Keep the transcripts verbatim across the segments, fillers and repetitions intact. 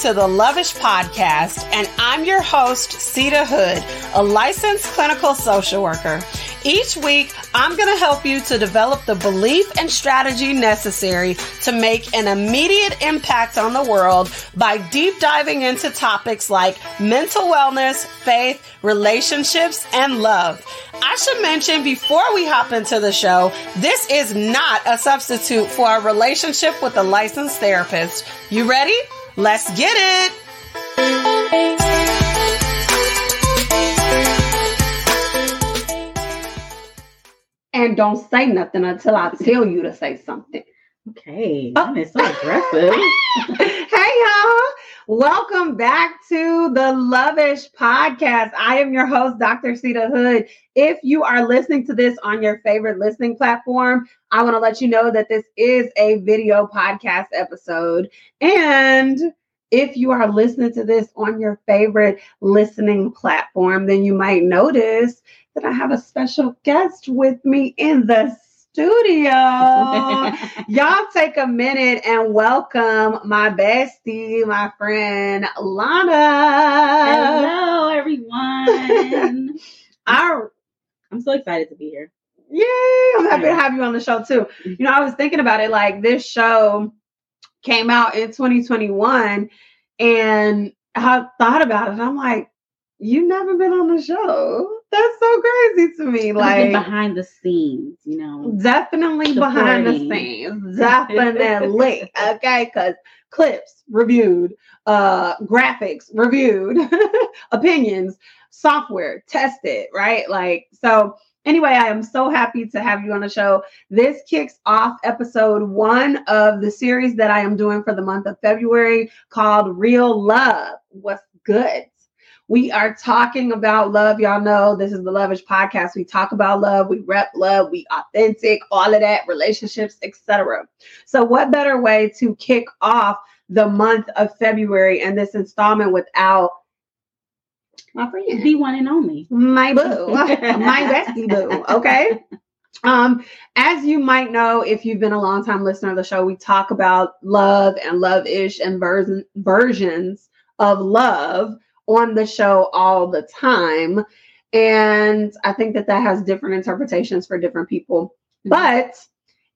to the Lovish Podcast, and I'm your host, Seida Hood, a licensed clinical social worker. Each week, I'm going to help you to develop the belief and strategy necessary to make an immediate impact on the world by deep diving into topics like mental wellness, faith, relationships, and love. I should mention before we hop into the show, this is not a substitute for a relationship with a licensed therapist. You ready? Let's get it! And don't say nothing until I tell you to say something. Okay. Oh. That is so aggressive. Hey, y'all. Welcome back to the Lovish Podcast. I am your host, Doctor Seida Hood. If you are listening to this on your favorite listening platform, I want to let you know that this is a video podcast episode. And if you are listening to this on your favorite listening platform, then you might notice that I have a special guest with me in the studio. Y'all take a minute and welcome my bestie, my friend, Lana. Hello, everyone. Our, I'm so excited to be here. Yay! I'm happy to have you on the show, too. You know, I was thinking about it, like, this show came out in twenty twenty-one, and I thought about it, and I'm like, you've never been on the show. That's so crazy to me. Like, behind the scenes, you know. Definitely behind the scenes. Definitely. Okay, because clips reviewed, uh, graphics reviewed, opinions, software tested, right? Like, so anyway, I am so happy to have you on the show. This kicks off episode one of the series that I am doing for the month of February called Real Love. What's good? We are talking about love. Y'all know this is the Lovish Podcast. We talk about love. We rep love. We authentic, all of that, relationships, et cetera. So what better way to kick off the month of February and this installment without my friend, the one and only, my boo, my bestie boo, okay? Um, as you might know, if you've been a longtime listener of the show, we talk about love and love-ish and ver- versions of love on the show all the time. And I think that that has different interpretations for different people. Mm-hmm. But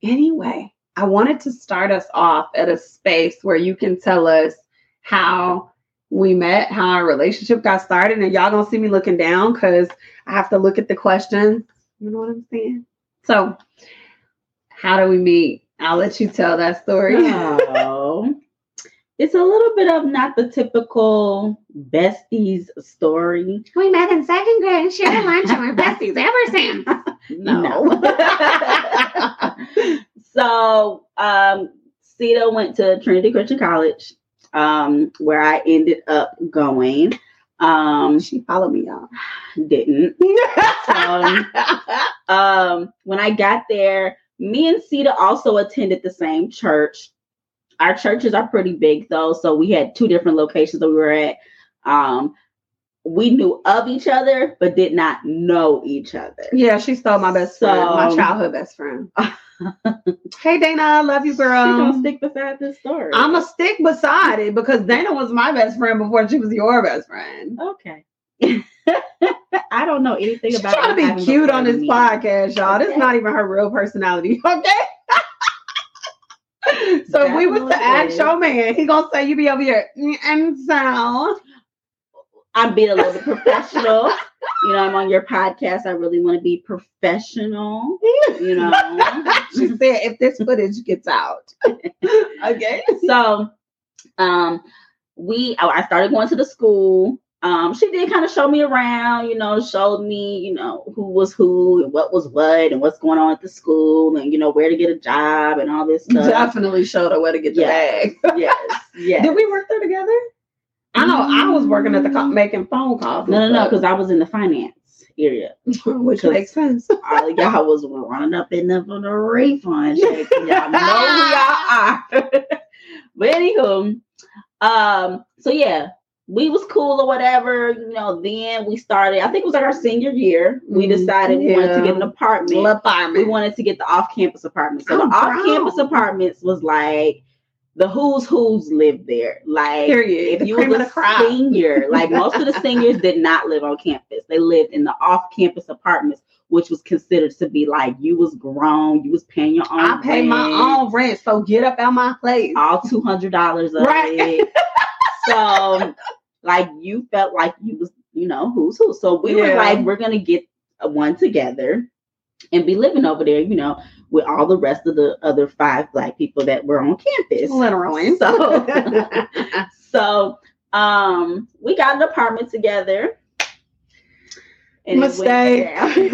anyway, I wanted to start us off at a space where you can tell us how we met, how our relationship got started. And y'all don't see me looking down because I have to look at the questions. You know what I'm saying? So how do we meet? I'll let you tell that story. Oh. It's a little bit of not the typical besties story. We met in second grade and shared lunch and we're besties ever since. No. no. So, um, Seida went to Trinity Christian College, um, where I ended up going. Um, she followed me, y'all. Didn't. um, um, when I got there, me and Seida also attended the same church. Our churches are pretty big, though, so we had two different locations that we were at. Um, we knew of each other, but did not know each other. Yeah, she stole my best so, friend, my childhood best friend. Hey, Dana, I love you, girl. She's gonna stick beside this story. I'm gonna stick beside it because Dana was my best friend before she was your best friend. Okay. I don't know anything She's about trying to be cute on this podcast, y'all. Okay. This is not even her real personality, okay? So that if we was to ask your man, he gonna say you be over here and so I'm being a little bit professional. You know, I'm on your podcast. I really want to be professional. You know, she said if this footage gets out, okay. So, um, we I started going to the school. Um, she did kind of show me around. You know, showed me you know who was who and what was what and what's going on at the school and you know where to get a job and all this stuff. Definitely showed her where to get the yes. bag. Yes, yes. Did we work there together? I know I was working at the co- making phone calls. No, no, no, because I was in the finance area, which makes sense. All of y'all was running up and up on the refund. Y'all know who y'all are. But anywho, um, so yeah, we was cool or whatever. You know, then we started. I think it was like our senior year. We decided yeah. we wanted to get an apartment. apartment. We wanted to get the off-campus apartment. So I'm the off-campus apartments was like the who's who's lived there. Like, period. If you were a senior, like most of the seniors did not live on campus. They lived in the off-campus apartments, which was considered to be like, you was grown, you was paying your own I rent. I pay my own rent, so get up out my place. All two hundred dollars of right. it. So, like, you felt like you was, you know, who's who. So we yeah. were like, we're going to get one together and be living over there, you know, with all the rest of the other five Black people that were on campus. Literally. So, so um, we got an apartment together. And mistake. It,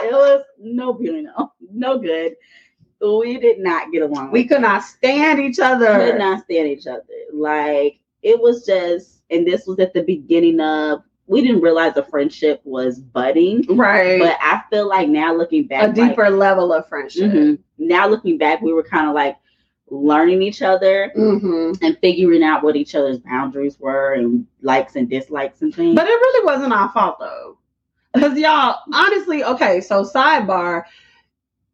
it was no bueno, no good. We did not get along. We could not stand each other. We could not stand each other. Like, it was just, and this was at the beginning of, we didn't realize the friendship was budding. Right. But I feel like now looking back. A deeper like, level of friendship. Mm-hmm. Now looking back, we were kind of like learning each other mm-hmm. and figuring out what each other's boundaries were and likes and dislikes and things. But it really wasn't our fault, though. Because, y'all, honestly, okay, so sidebar,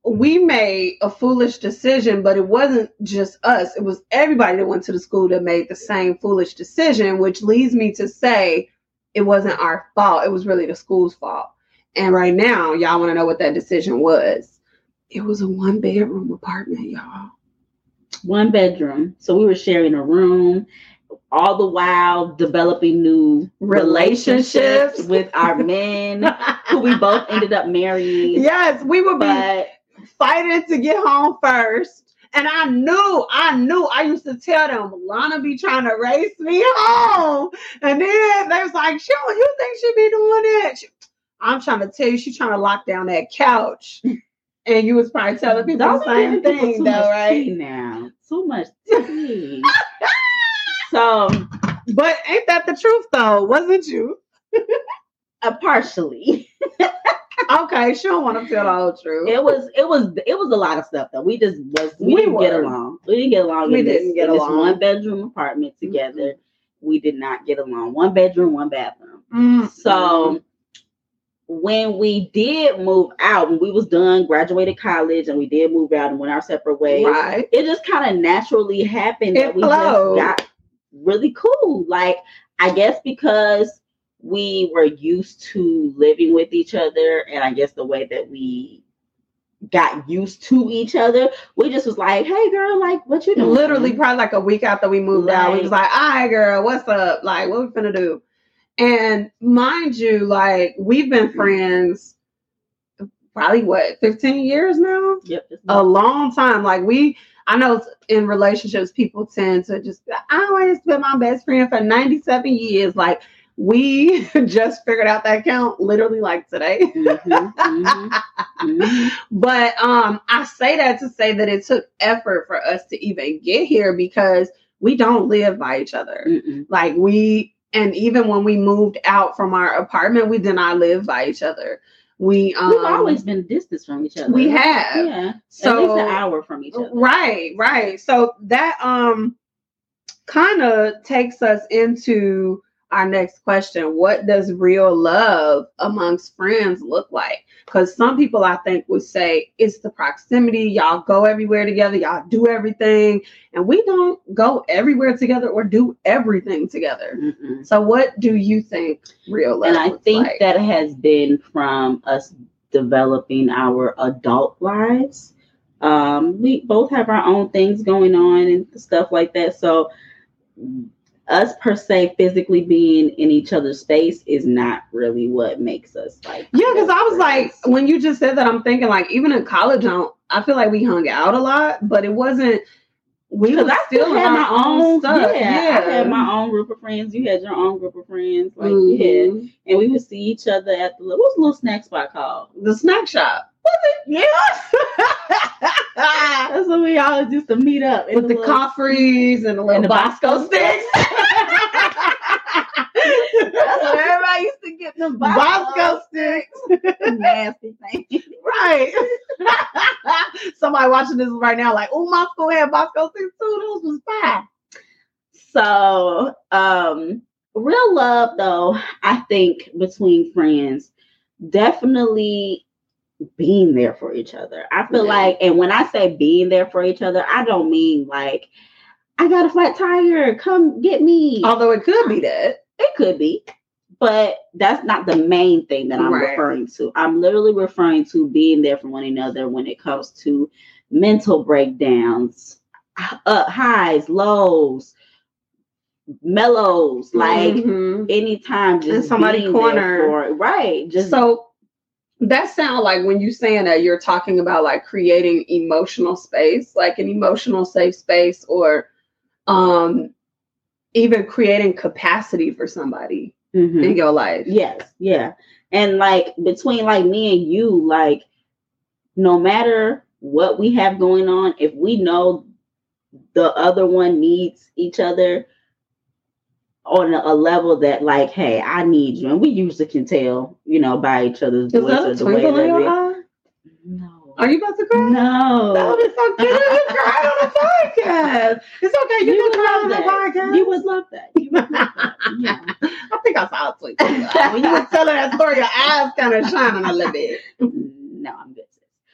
we made a foolish decision, but it wasn't just us. It was everybody that went to the school that made the same foolish decision, which leads me to say, it wasn't our fault. It was really the school's fault. And right now, y'all want to know what that decision was. It was a one bedroom apartment, y'all. One bedroom. So we were sharing a room, all the while developing new relationships, relationships with our men who we both ended up marrying. Yes, we would but... be fighting to get home first. And I knew, I knew, I used to tell them, Lana be trying to race me home. And then they was like, "Sure, you think she be doing that?" She, I'm trying to tell you, she trying to lock down that couch. And you was probably telling people Don't the same thing, though, right? Tea now. Too much tea. So, but ain't that the truth, though? Wasn't you? uh, partially. Okay, she don't want to tell the whole truth. It was, it was, it was a lot of stuff though. We just was, we, we didn't were. get along. We didn't get along. We in didn't this, get in along. This one bedroom apartment together. Mm-hmm. We did not get along. One bedroom, one bathroom. Mm-hmm. So when we did move out, when we was done, graduated college, and we did move out and went our separate ways, right. It just kind of naturally happened it that we flowed. Just got really cool. Like, I guess because we were used to living with each other, and I guess the way that we got used to each other, we just was like, "Hey, girl, like, what you doing?" Literally, probably like a week after we moved like, out, we was like, "All right, girl, what's up? Like, what we finna do?" And mind you, like, we've been friends probably what fifteen years now. Yep, a long time. Like, we, I know in relationships, people tend to just, "I always been my best friend for ninety-seven years." Like. We just figured out that count literally like today. Mm-hmm, mm-hmm, mm-hmm. But um, I say that to say that it took effort for us to even get here because we don't live by each other. Mm-mm. Like we, and even when we moved out from our apartment, we did not live by each other. We, um, We've always been distant from each other. We have. Yeah. So, at least an hour from each other. Right, right. So that um, kind of takes us into our next question: what does real love amongst friends look like? Because some people, I think, would say it's the proximity. Y'all go everywhere together. Y'all do everything. And we don't go everywhere together or do everything together. Mm-mm. So what do you think real love looks like? And I think like? that has been from us developing our adult lives. Um, we both have our own things going on and stuff like that. So us per se physically being in each other's space is not really what makes us like. Yeah, because I was like, when you just said that, I'm thinking like even in college, I, don't, I feel like we hung out a lot, but it wasn't. We was I still had my own, own stuff. Yeah, yeah, I had my own group of friends. You had your own group of friends, like mm-hmm. you had, and we would see each other at the what was the little snack spot called? The snack shop. Yeah, that's what we all used to meet up with the, the little, coffees and the little and the Bosco sticks. That's what everybody used to get them Bosco, Bosco sticks. Nasty thing, right? Somebody watching this right now, like, "Oh, my school had Bosco sticks too. Those was fine." So, um, real love, though, I think between friends, definitely. being there for each other. I feel yeah. like, and when I say being there for each other, I don't mean like, I got a flat tire, come get me. Although it could be that. It could be. But that's not the main thing that I'm right. referring to. I'm literally referring to being there for one another when it comes to mental breakdowns, up highs, lows, mellows, like mm-hmm. anytime just in somebody's corner. For, right. Just so that sound like when you saying that, you're talking about like creating emotional space, like an emotional safe space, or um, even creating capacity for somebody mm-hmm. in your life. Yes. Yeah. And like between like me and you, like no matter what we have going on, if we know the other one needs each other on a level that like, hey, I need you. And we usually can tell, you know, by each other's voice or the way that we... No. Are you about to cry? No. That would be so cute. You cried on the podcast. It's okay. You, you can cry on the podcast. You would love that. You would love that. Yeah. I think I saw a tweet. When you were telling that story, your eyes kind of shining a little bit. No, I'm good.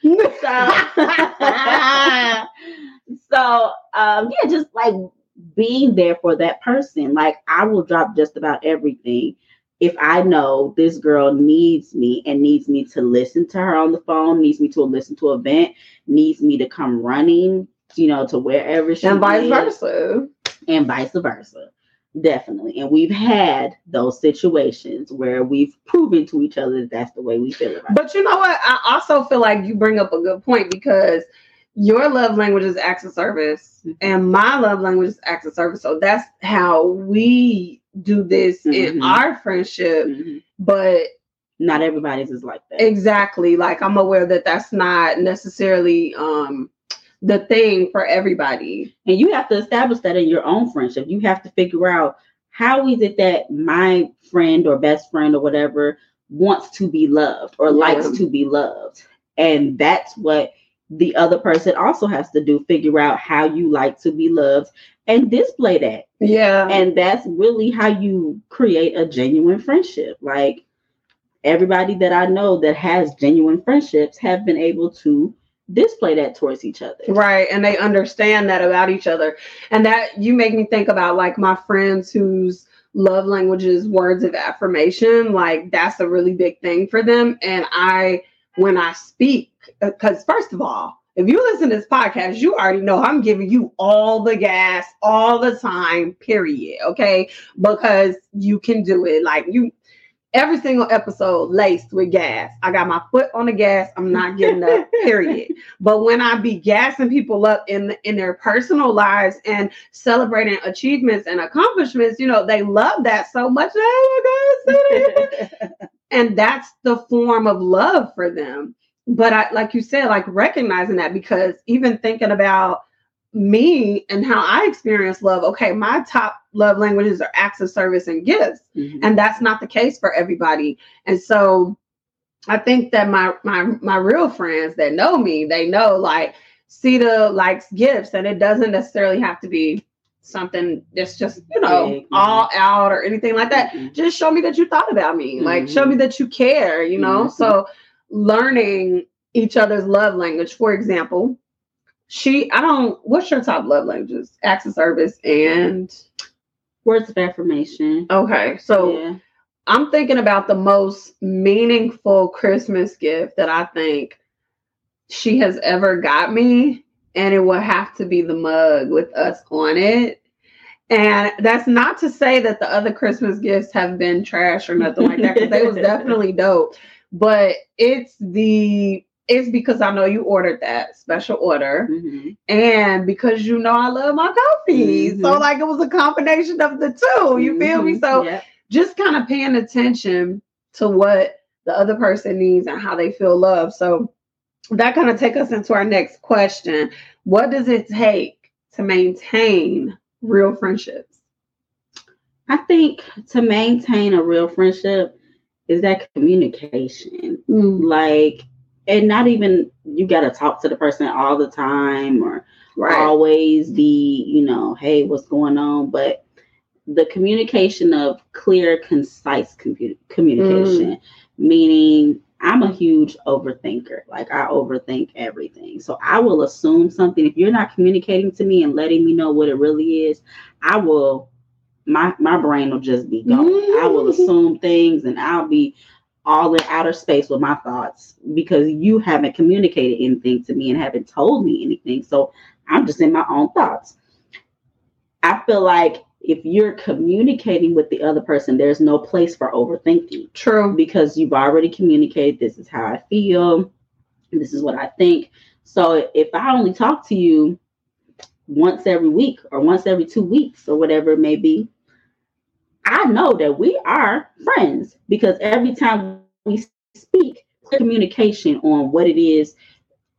So, so um, yeah, just like being there for that person. Like I will drop just about everything if I know this girl needs me and needs me to listen to her on the phone, needs me to listen to a vent, needs me to come running, you know, to wherever she and vice is, versa, and vice versa, definitely. And we've had those situations where we've proven to each other that that's the way we feel about it. But you know what? I also feel like you bring up a good point, because your love language is acts of service, mm-hmm. and my love language is acts of service. So that's how we do this mm-hmm. in our friendship. Mm-hmm. But not everybody's is like that. Exactly. Like I'm aware that that's not necessarily um, the thing for everybody. And you have to establish that in your own friendship. You have to figure out, how is it that my friend or best friend or whatever wants to be loved or yeah. likes to be loved? And that's what the other person also has to do, figure out how you like to be loved and display that. Yeah. And that's really how you create a genuine friendship. Like everybody that I know that has genuine friendships have been able to display that towards each other. Right. And they understand that about each other. And that you make me think about like my friends whose love language is words of affirmation. Like that's a really big thing for them. And I, when I speak, because first of all, if you listen to this podcast, you already know I'm giving you all the gas all the time, period. Okay. Because you can do it. Like you, every single episode laced with gas. I got my foot on the gas. I'm not getting up, period. But when I be gassing people up in, in their personal lives and celebrating achievements and accomplishments, you know, they love that so much. Oh my God. And that's the form of love for them. But I, like you said, like recognizing that, because even thinking about me and how I experience love, okay, my top love languages are acts of service and gifts. Mm-hmm. And that's not the case for everybody. And so I think that my, my, my real friends that know me, they know like Seida likes gifts, and it doesn't necessarily have to be something that's just, you know, yeah, yeah. all out or anything like that. Mm-hmm. Just show me that you thought about me. Mm-hmm. Like show me that you care, you know? Mm-hmm. So learning each other's love language. For example, she, I don't, what's your top love languages? Acts of service and words of affirmation. Okay. So yeah. I'm thinking about the most meaningful Christmas gift that I think she has ever got me. And it will have to be the mug with us on it. And that's not to say that the other Christmas gifts have been trash or nothing like that, because they was definitely dope. But it's the, it's because I know you ordered that special order, mm-hmm. and because you know I love my coffee. Mm-hmm. So like it was a combination of the two, you mm-hmm. feel me? So yep. just kind of paying attention to what the other person needs and how they feel loved. So that kind of take us into our next question. What does it take to maintain real friendships? I think to maintain a real friendship is that communication. Mm. Like, and not even you got to talk to the person all the time or right. always be, you know, hey, what's going on? But the communication of clear, concise compu- communication, mm. meaning I'm a huge overthinker. Like, I overthink everything. So I will assume something. If you're not communicating to me and letting me know what it really is, I will, my, my brain will just be gone. Mm-hmm. I will assume things and I'll be all in outer space with my thoughts because you haven't communicated anything to me and haven't told me anything. So I'm just in my own thoughts. I feel like if you're communicating with the other person, there's no place for overthinking. True. Because you've already communicated, this is how I feel, this is what I think. So if I only talk to you once every week or once every two weeks or whatever it may be, I know that we are friends because every time we speak, communication on what it is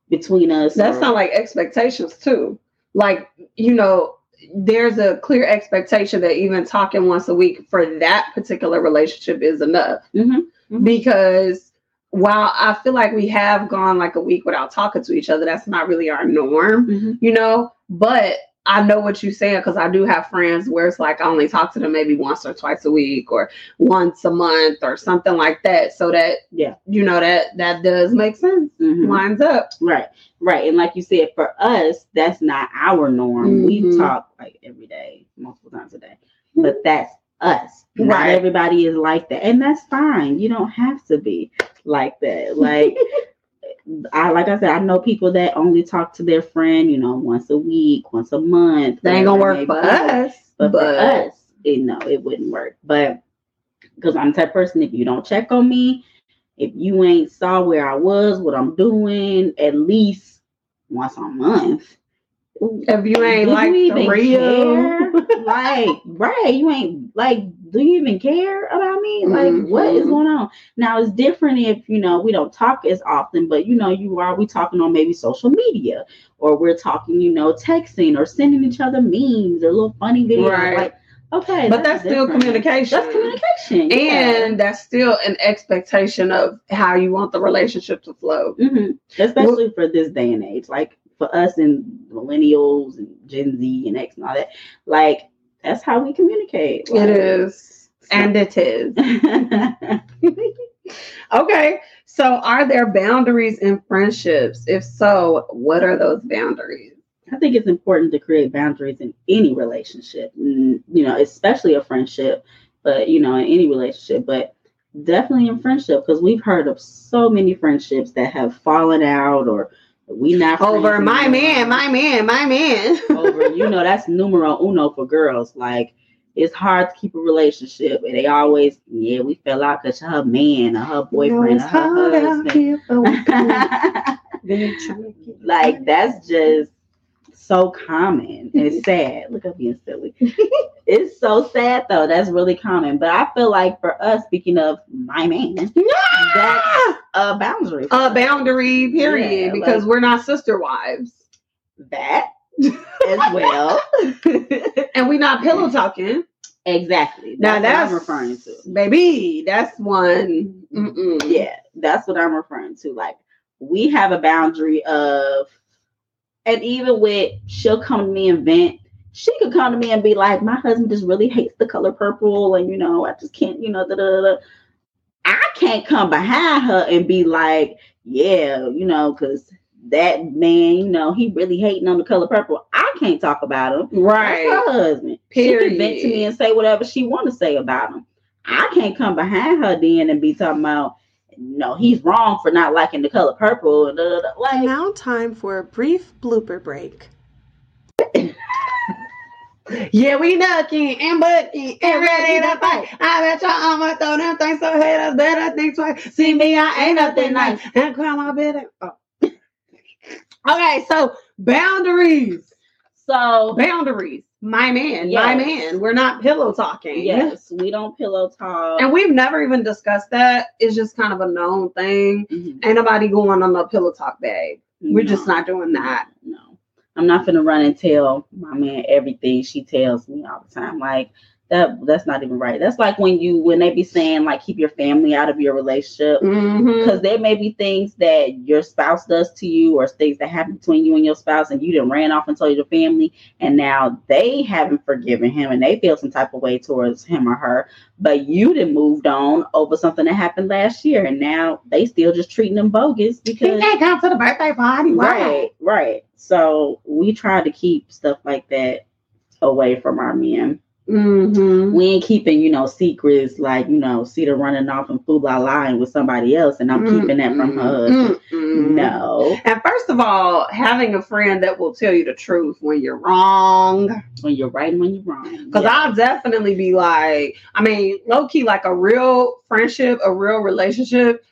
between us. That sounds like expectations too. Like, you know, there's a clear expectation that even talking once a week for that particular relationship is enough. Mm-hmm. Mm-hmm. Because while I feel like we have gone like a week without talking to each other, that's not really our norm, mm-hmm. you know, but I know what you're saying because I do have friends where it's like I only talk to them maybe once or twice a week or once a month or something like that. So that, yeah, you know, that that does make sense. Mm-hmm. Lines up. Right. Right. And like you said, for us, that's not our norm. Mm-hmm. We talk like every day, multiple times a day. Mm-hmm. But that's us. Right. Not everybody is like that. And that's fine. You don't have to be like that. Like, I like I said, I know people that only talk to their friend, you know, once a week, once a month. They ain't gonna work for us. But for us, it, no, it wouldn't work. But because I'm the type of person, if you don't check on me, if you ain't saw where I was, what I'm doing, at least once a month. If you ain't like the real, like, right, you ain't like, do you even care about me? Like, mm-hmm. what is going on? Now, it's different if, you know, we don't talk as often, but, you know, you are, we talking on maybe social media or we're talking, you know, texting or sending each other memes or little funny videos. Right. Like, okay. But that's, that's still communication. That's communication. And yeah. that's still an expectation of how you want the relationship to flow. Mm-hmm. Especially well, for this day and age. Like, for us and millennials and Gen Z and X and all that, like, that's how we communicate. Like, it is. So. And it is. Okay. So are there boundaries in friendships? If so, what are those boundaries? I think it's important to create boundaries in any relationship, you know, especially a friendship, but, you know, in any relationship, but definitely in friendship, because we've heard of so many friendships that have fallen out or we not over my man, my man, my man. Over, you know, that's numero uno for girls. Like, it's hard to keep a relationship, and they always, yeah, we fell out because her man or her boyfriend, or her husband. Like, that's just so common. It's sad. Look, I'm being silly. It's so sad though. That's really common. But I feel like for us, speaking of my man, yeah! that's a boundary. A boundary, period. Yeah, because like, we're not sister wives. That as well. And we're not pillow talking. Exactly. That's now that's what I'm referring to. Baby, that's one. Mm-mm. Yeah, that's what I'm referring to. Like, we have a boundary of. And even with, she'll come to me and vent, she could come to me and be like, my husband just really hates the color purple. And, you know, I just can't, you know, da, da, da. I can't come behind her and be like, yeah, you know, because that man, you know, he really hating on the color purple. I can't talk about him. Right. That's her husband. Period. She can vent to me and say whatever she want to say about him. I can't come behind her then and be talking about, no, he's wrong for not liking the color purple. And da, da, da, like. Now time for a brief blooper break. Yeah, we knocking and bucking and ready to fight. I bet y'all I'ma throw them things so haters better think twice. See me, I ain't nothing nice. And cry my bit. Okay, so boundaries. So boundaries. My man, yes. my man. We're not pillow talking. Yes, we don't pillow talk. And we've never even discussed that. It's just kind of a known thing. Mm-hmm. Ain't nobody going on no pillow talk, babe. No. We're just not doing that. No. I'm not going to run and tell my man everything she tells me all the time. Like, that that's not even right. That's like when you when they be saying like keep your family out of your relationship, because mm-hmm. there may be things that your spouse does to you or things that happen between you and your spouse, and you done ran off and told your family, and now they haven't forgiven him and they feel some type of way towards him or her, but you done moved on over something that happened last year, and now they still just treating them bogus because they got to the birthday party. Wow. Right, right. So we try to keep stuff like that away from our men. Mm-hmm. We ain't keeping, you know, secrets like, you know, Seida running off and foo blah lying with somebody else, and I'm mm-hmm. keeping that from her. Mm-hmm. No. And first of all, having a friend that will tell you the truth when you're wrong, when you're right, and when you're wrong. Because yeah. I'll definitely be like, I mean, low key, like a real friendship, a real relationship.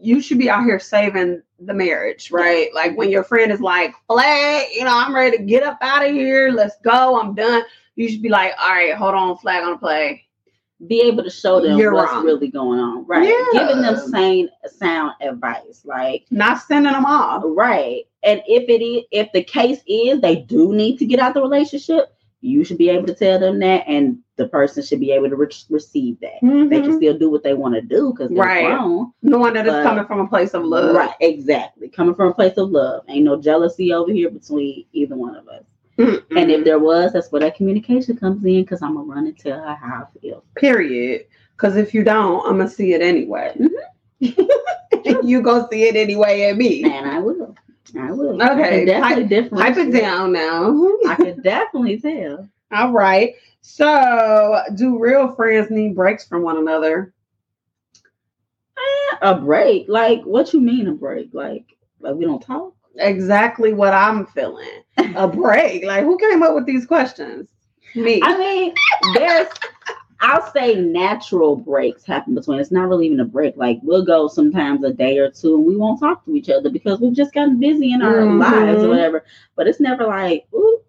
You should be out here saving the marriage, right? Like when your friend is like, flag, you know, I'm ready to get up out of here. Let's go. I'm done. You should be like, all right, hold on, flag on the play. Be able to show them You're what's wrong. really going on, right? Yeah. Giving them sane, sound advice, like not sending them off, right? And if it is, if the case is they do need to get out the relationship, you should be able to tell them that, and the person should be able to re- receive that. Mm-hmm. They can still do what they want to do because they're right. grown. Knowing that but, it's coming from a place of love. Right, exactly. Coming from a place of love. Ain't no jealousy over here between either one of us. Mm-mm. And if there was, that's where that communication comes in, because I'm going to run and tell her how I feel. Period. Because if you don't, I'm going to see it anyway. Mm-hmm. You go see it anyway at me. And I will. I will. Okay. I definitely different. Pipe it down now. I could definitely tell. All right. So, do real friends need breaks from one another? Eh, a break? Like, what you mean a break? Like, like we don't talk? Exactly what I'm feeling. A break. Like, who came up with these questions? Me. I mean, there's... I'll say natural breaks happen between. It's not really even a break. Like we'll go sometimes a day or two and we won't talk to each other because we've just gotten busy in our mm-hmm. lives or whatever. But it's never like, ooh.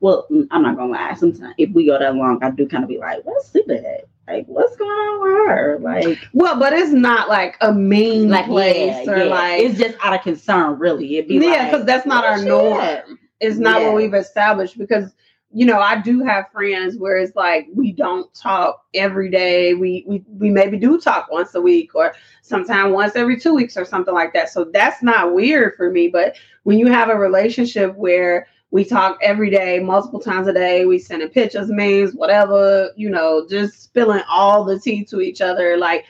Well, I'm not gonna lie. Sometimes if we go that long, I do kind of be like, what's Seida? Like, what's going on with her? Like, well, but it's not like a mean like, place yeah, or yeah. like it's just out of concern, really. It'd be yeah, because like, that's not our norm. At? It's not yeah. what we've established because. You know, I do have friends where it's like we don't talk every day. We we we maybe do talk once a week or sometime once every two weeks or something like that. So that's not weird for me. But when you have a relationship where we talk every day, multiple times a day, we sending pictures, memes, whatever, you know, just spilling all the tea to each other. Like,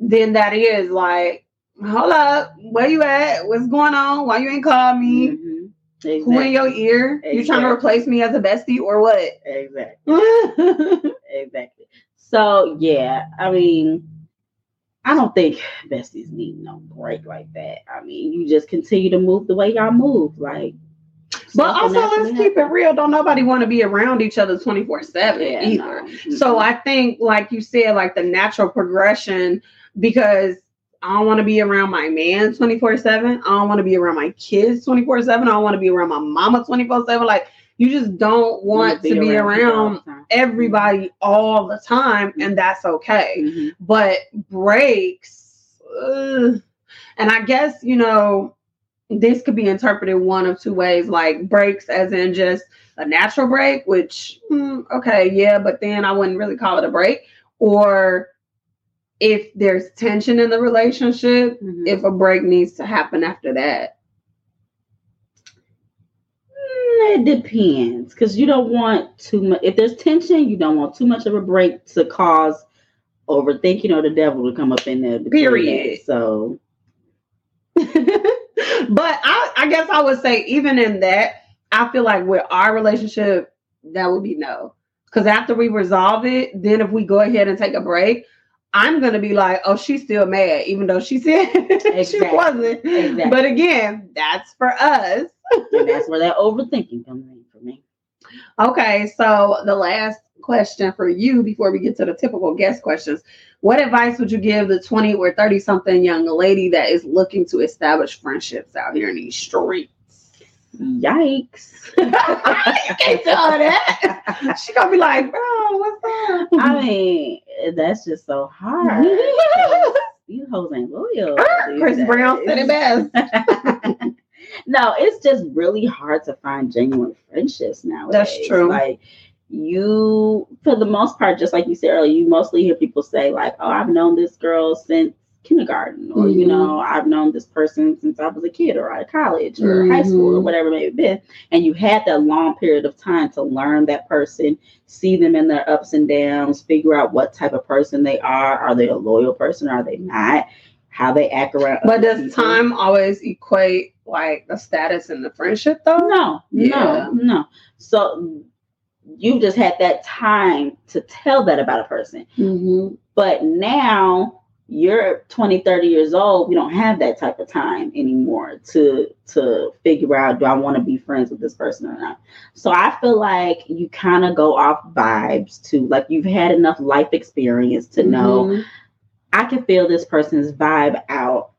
then that is like, hold up, where you at? What's going on? Why you ain't call me? Mm-hmm. Exactly. Who in your ear? Exactly. You trying to replace me as a bestie or what? Exactly. Exactly. So, yeah, I mean, I don't think besties need no break like that. I mean, you just continue to move the way y'all move. Like, but also, let's keep happen. it real. Don't nobody want to be around each other twenty-four seven yeah, either. No. So, I think, like you said, like the natural progression, because I don't want to be around my man twenty-four seven. I don't want to be around my kids twenty-four seven. I don't want to be around my mama twenty-four seven. Like, you just don't want to be around, around everybody all the time, mm-hmm. and that's okay. Mm-hmm. But breaks, ugh. And I guess, you know, this could be interpreted one of two ways, like breaks as in just a natural break, which, mm, okay, yeah, but then I wouldn't really call it a break. Or if there's tension in the relationship, mm-hmm. if a break needs to happen after that. It depends. Because you don't want too much. If there's tension, you don't want too much of a break to cause overthinking or the devil to come up in there. Period. That, so. But I, I guess I would say even in that, I feel like with our relationship, that would be no. Because after we resolve it, then if we go ahead and take a break, I'm going to be like, oh, she's still mad, even though she said exactly. she wasn't. Exactly. But again, that's for us. And that's where that overthinking comes in for me. Okay, so the last question for you before we get to the typical guest questions. What advice would you give the twenty or thirty-something young lady that is looking to establish friendships out here in these streets? Yikes. I can't tell her that. She gonna be like, bro, what's up? I mean, that's just so hard. These hoes ain't loyal. Uh, Chris that. Brown said it best. No, it's just really hard to find genuine friendships nowadays. That's true. Like, you, for the most part, just like you said earlier, you mostly hear people say like, oh, I've known this girl since kindergarten, or, mm-hmm. you know, I've known this person since I was a kid or out of college or mm-hmm. high school or whatever it may have been. And you had that long period of time to learn that person, see them in their ups and downs, figure out what type of person they are. Are they a loyal person? Or are they not? How they act around. But does people. Time always equate like the status in the friendship though? No, yeah. no, no. So you just had that time to tell that about a person. Mm-hmm. But now you're twenty, thirty years old. We don't have that type of time anymore to, to figure out, do I want to be friends with this person or not? So I feel like you kind of go off vibes too. Like you've had enough life experience to mm-hmm. know I can feel this person's vibe out,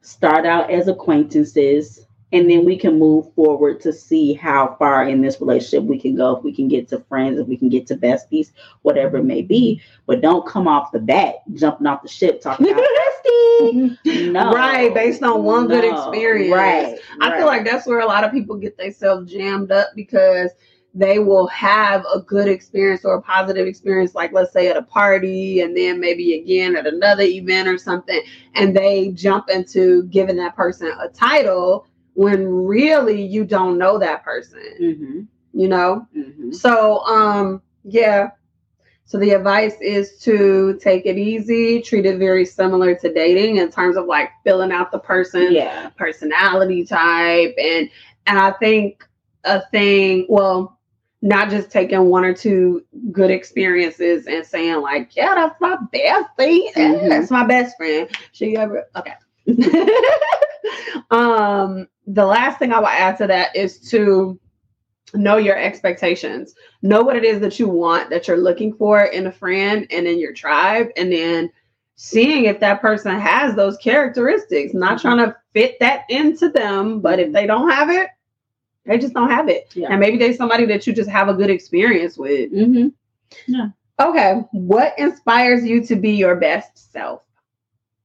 start out as acquaintances, and then we can move forward to see how far in this relationship we can go, if we can get to friends, if we can get to besties, whatever it may be. But don't come off the bat, jumping off the ship, talking about bestie. No. Right, based on one no. good experience. Right, I right. feel like that's where a lot of people get themselves jammed up because they will have a good experience or a positive experience, like let's say at a party and then maybe again at another event or something. And they jump into giving that person a title when really you don't know that person, mm-hmm. you know? Mm-hmm. So, um, yeah. So the advice is to take it easy, treat it very similar to dating in terms of like filling out the person's yeah. personality type. And, and I think a thing, well, not just taking one or two good experiences and saying like, yeah, that's my bestie. Mm-hmm. That's my best friend. Should you ever? Okay. um, the last thing I will add to that is to know your expectations. Know what it is that you want, that you're looking for in a friend and in your tribe. And then seeing if that person has those characteristics, not mm-hmm. trying to fit that into them, but if they don't have it, they just don't have it. Yeah. And maybe there's somebody that you just have a good experience with. Mm-hmm. Yeah. Okay. What inspires you to be your best self?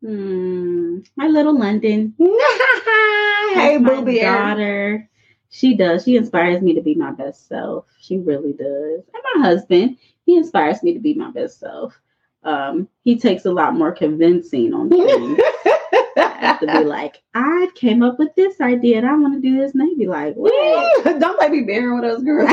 Mm, my little London. Hey, my boo bear. Daughter. She does. She inspires me to be my best self. She really does. And my husband, he inspires me to be my best self. Um, he takes a lot more convincing on things. I have to be like, I came up with this idea and I want to do this. And they be like, what? Don't they be bearing with us, girl?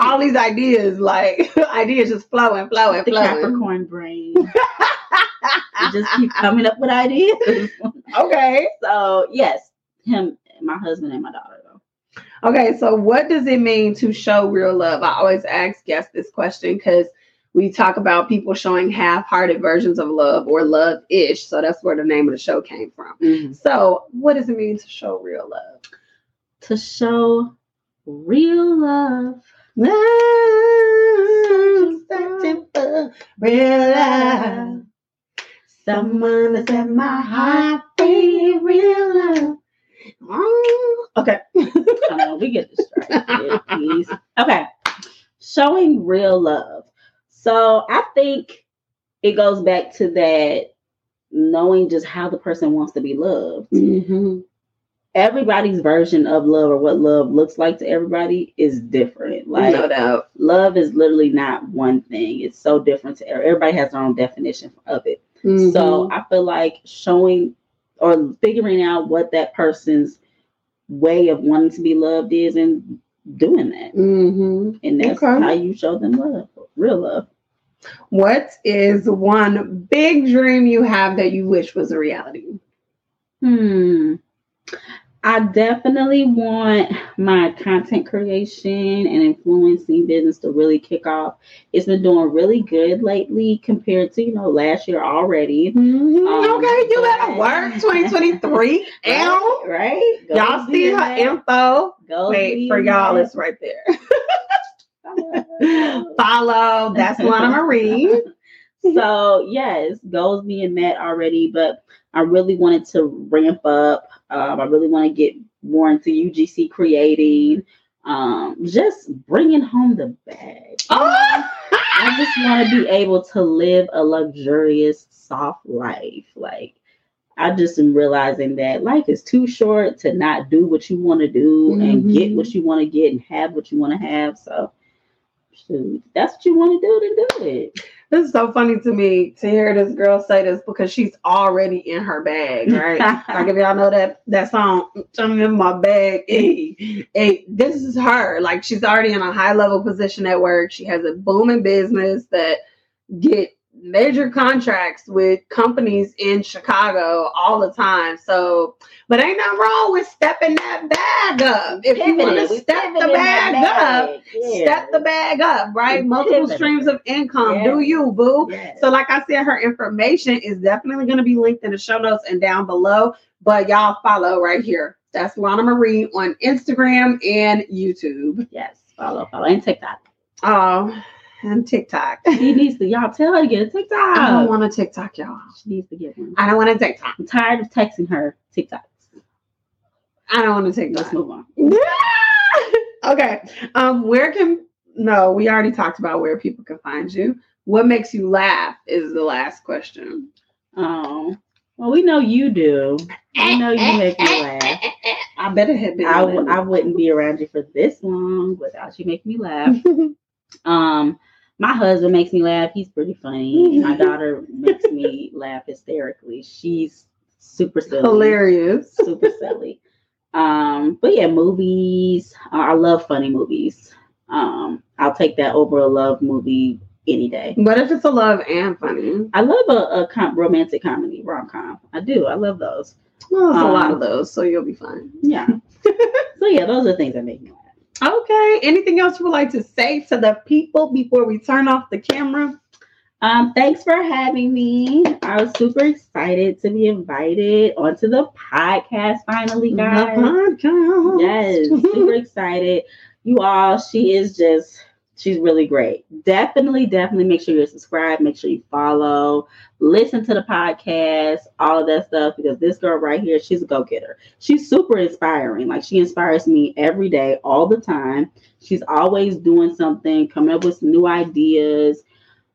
All these ideas, like, ideas just flow and flow and flow. The Capricorn brain. You just keep coming up with ideas. Okay. So, yes, him, my husband, and my daughter, though. Okay, so what does it mean to show real love? I always ask guests this question because we talk about people showing half-hearted versions of love or love-ish. So that's where the name of the show came from. Mm-hmm. So what does it mean to show real love? To show real love. Love. Searching for real love. Someone that's at my heart, baby, real love. Oh. Okay. uh, we get distracted, please. Okay. Showing real love. So I think it goes back to that knowing just how the person wants to be loved. Mm-hmm. Everybody's version of love or what love looks like to everybody is different. Like, no doubt. Love is literally not one thing. It's so different to everybody. Everybody has their own definition of it. Mm-hmm. So I feel like showing or figuring out what that person's way of wanting to be loved is and doing that. Mm-hmm. And that's okay. How you show them love. Real love. What is one big dream you have that you wish was a reality? Hmm. I definitely want my content creation and influencing business to really kick off. It's been doing really good lately compared to, you know, last year already. Mm-hmm. Um, okay, you better work twenty twenty-three. L. Right? right? Y'all see her that. Info. Go Wait, for y'all, that. It's right there. Follow. That's Lana Marie. So yes, goals being met already, but I really wanted to ramp up. Um, I really want to get more into U G C creating. Um, just bringing home the bag. Oh! I just want to be able to live a luxurious, soft life. Like I just am realizing that life is too short to not do what you want to do mm-hmm. and get what you want to get and have what you want to have. So. shoot, that's what you want to do, then do it. This is so funny to me to hear this girl say this because she's already in her bag, right? Like if y'all know that that song, I'm in my bag. Hey, hey, this is her. Like she's already in a high level position at work. She has a booming business that get major contracts with companies in Chicago all the time. So, but ain't nothing wrong with stepping that bag up. If pivoted, you want to step the bag, bag up, yeah. step the bag up, right? We Multiple pivoted. streams of income. Yeah. Do you, boo? Yeah. So like I said, her information is definitely going to be linked in the show notes and down below, but y'all follow right here. That's Lana Marie on Instagram and YouTube. Yes. Follow, follow. And TikTok. Oh, and TikTok. She needs to, y'all tell her to get a TikTok. I don't want a TikTok, y'all. She needs to get one. I don't want a TikTok. I'm tired of texting her TikToks. I don't want to TikTok. Let's move on. Yeah! Okay. Um, where can, no, we already talked about where people can find you. What makes you laugh is the last question. Oh. Well, we know you do. We know you make me laugh. I better have been. I, w- I wouldn't be around you for this long without you making me laugh. um, My husband makes me laugh. He's pretty funny. My daughter makes me laugh hysterically. She's super silly. Hilarious. Super silly. Um, but yeah, movies. Uh, I love funny movies. Um, I'll take that over a love movie any day. What if it's a love and funny? I love a, a com- romantic comedy, rom-com. I do. I love those. Well, there's um, a lot of those, so you'll be fine. Yeah. So yeah, those are things that make me laugh. Okay. Anything else you would like to say to the people before we turn off the camera? Um, thanks for having me. I was super excited to be invited onto the podcast finally, guys. The podcast. Yes. Super excited. You all, she is just, she's really great. Definitely, definitely make sure you're subscribed. Make sure you follow. Listen to the podcast, all of that stuff, because this girl right here, she's a go-getter. She's super inspiring. Like, she inspires me every day, all the time. She's always doing something, coming up with some new ideas.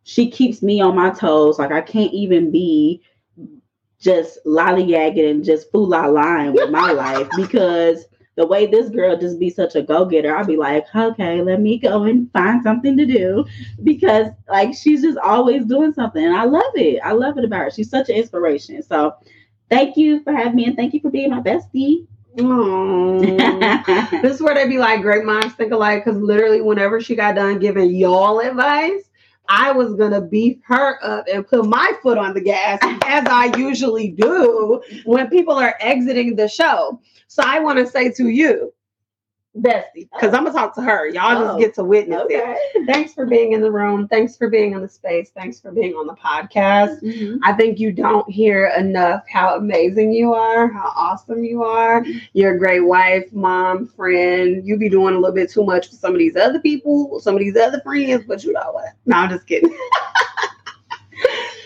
She keeps me on my toes. Like, I can't even be just lollygagging and just fool-la-lying with my life because the way this girl just be such a go-getter, I'll be like, okay, let me go and find something to do because, like, she's just always doing something. And I love it. I love it about her. She's such an inspiration. So thank you for having me, and thank you for being my bestie. This is where they be like, great minds think alike, because literally whenever she got done giving y'all advice, I was going to beef her up and put my foot on the gas as I usually do when people are exiting the show. So I want to say to you, bestie, because I'm going to talk to her. Y'all oh, just get to witness okay. it. Thanks for being in the room. Thanks for being in the space. Thanks for being on the podcast. Mm-hmm. I think you don't hear enough how amazing you are, how awesome you are. You're a great wife, mom, friend. You be doing a little bit too much for some of these other people, some of these other friends, but you know what? No, I'm just kidding.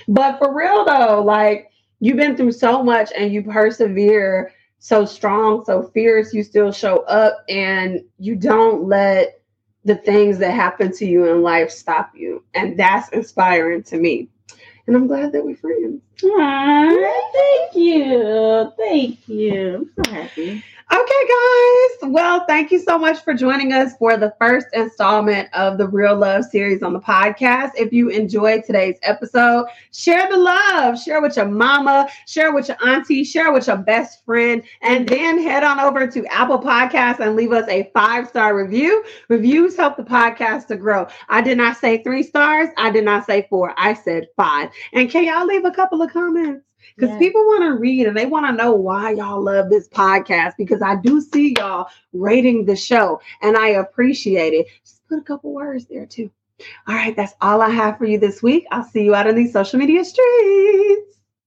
But for real, though, like, you've been through so much and you persevere so strong, so fierce. You still show up and you don't let the things that happen to you in life stop you. And that's inspiring to me. And I'm glad that we're friends. Aww, thank you. Thank you. I'm so happy. Okay, guys. Well, thank you so much for joining us for the first installment of the Real Love series on the podcast. If you enjoyed today's episode, share the love. Share with your mama. Share with your auntie. Share with your best friend. And then head on over to Apple Podcasts and leave us a five-star review. Reviews help the podcast to grow. I did not say three stars. I did not say four. I said five. And can y'all leave a couple of comments? Because yes. people want to read and they want to know why y'all love this podcast, because I do see y'all rating the show and I appreciate it. Just put a couple words there too. All right. That's all I have for you this week. I'll see you out on these social media streets.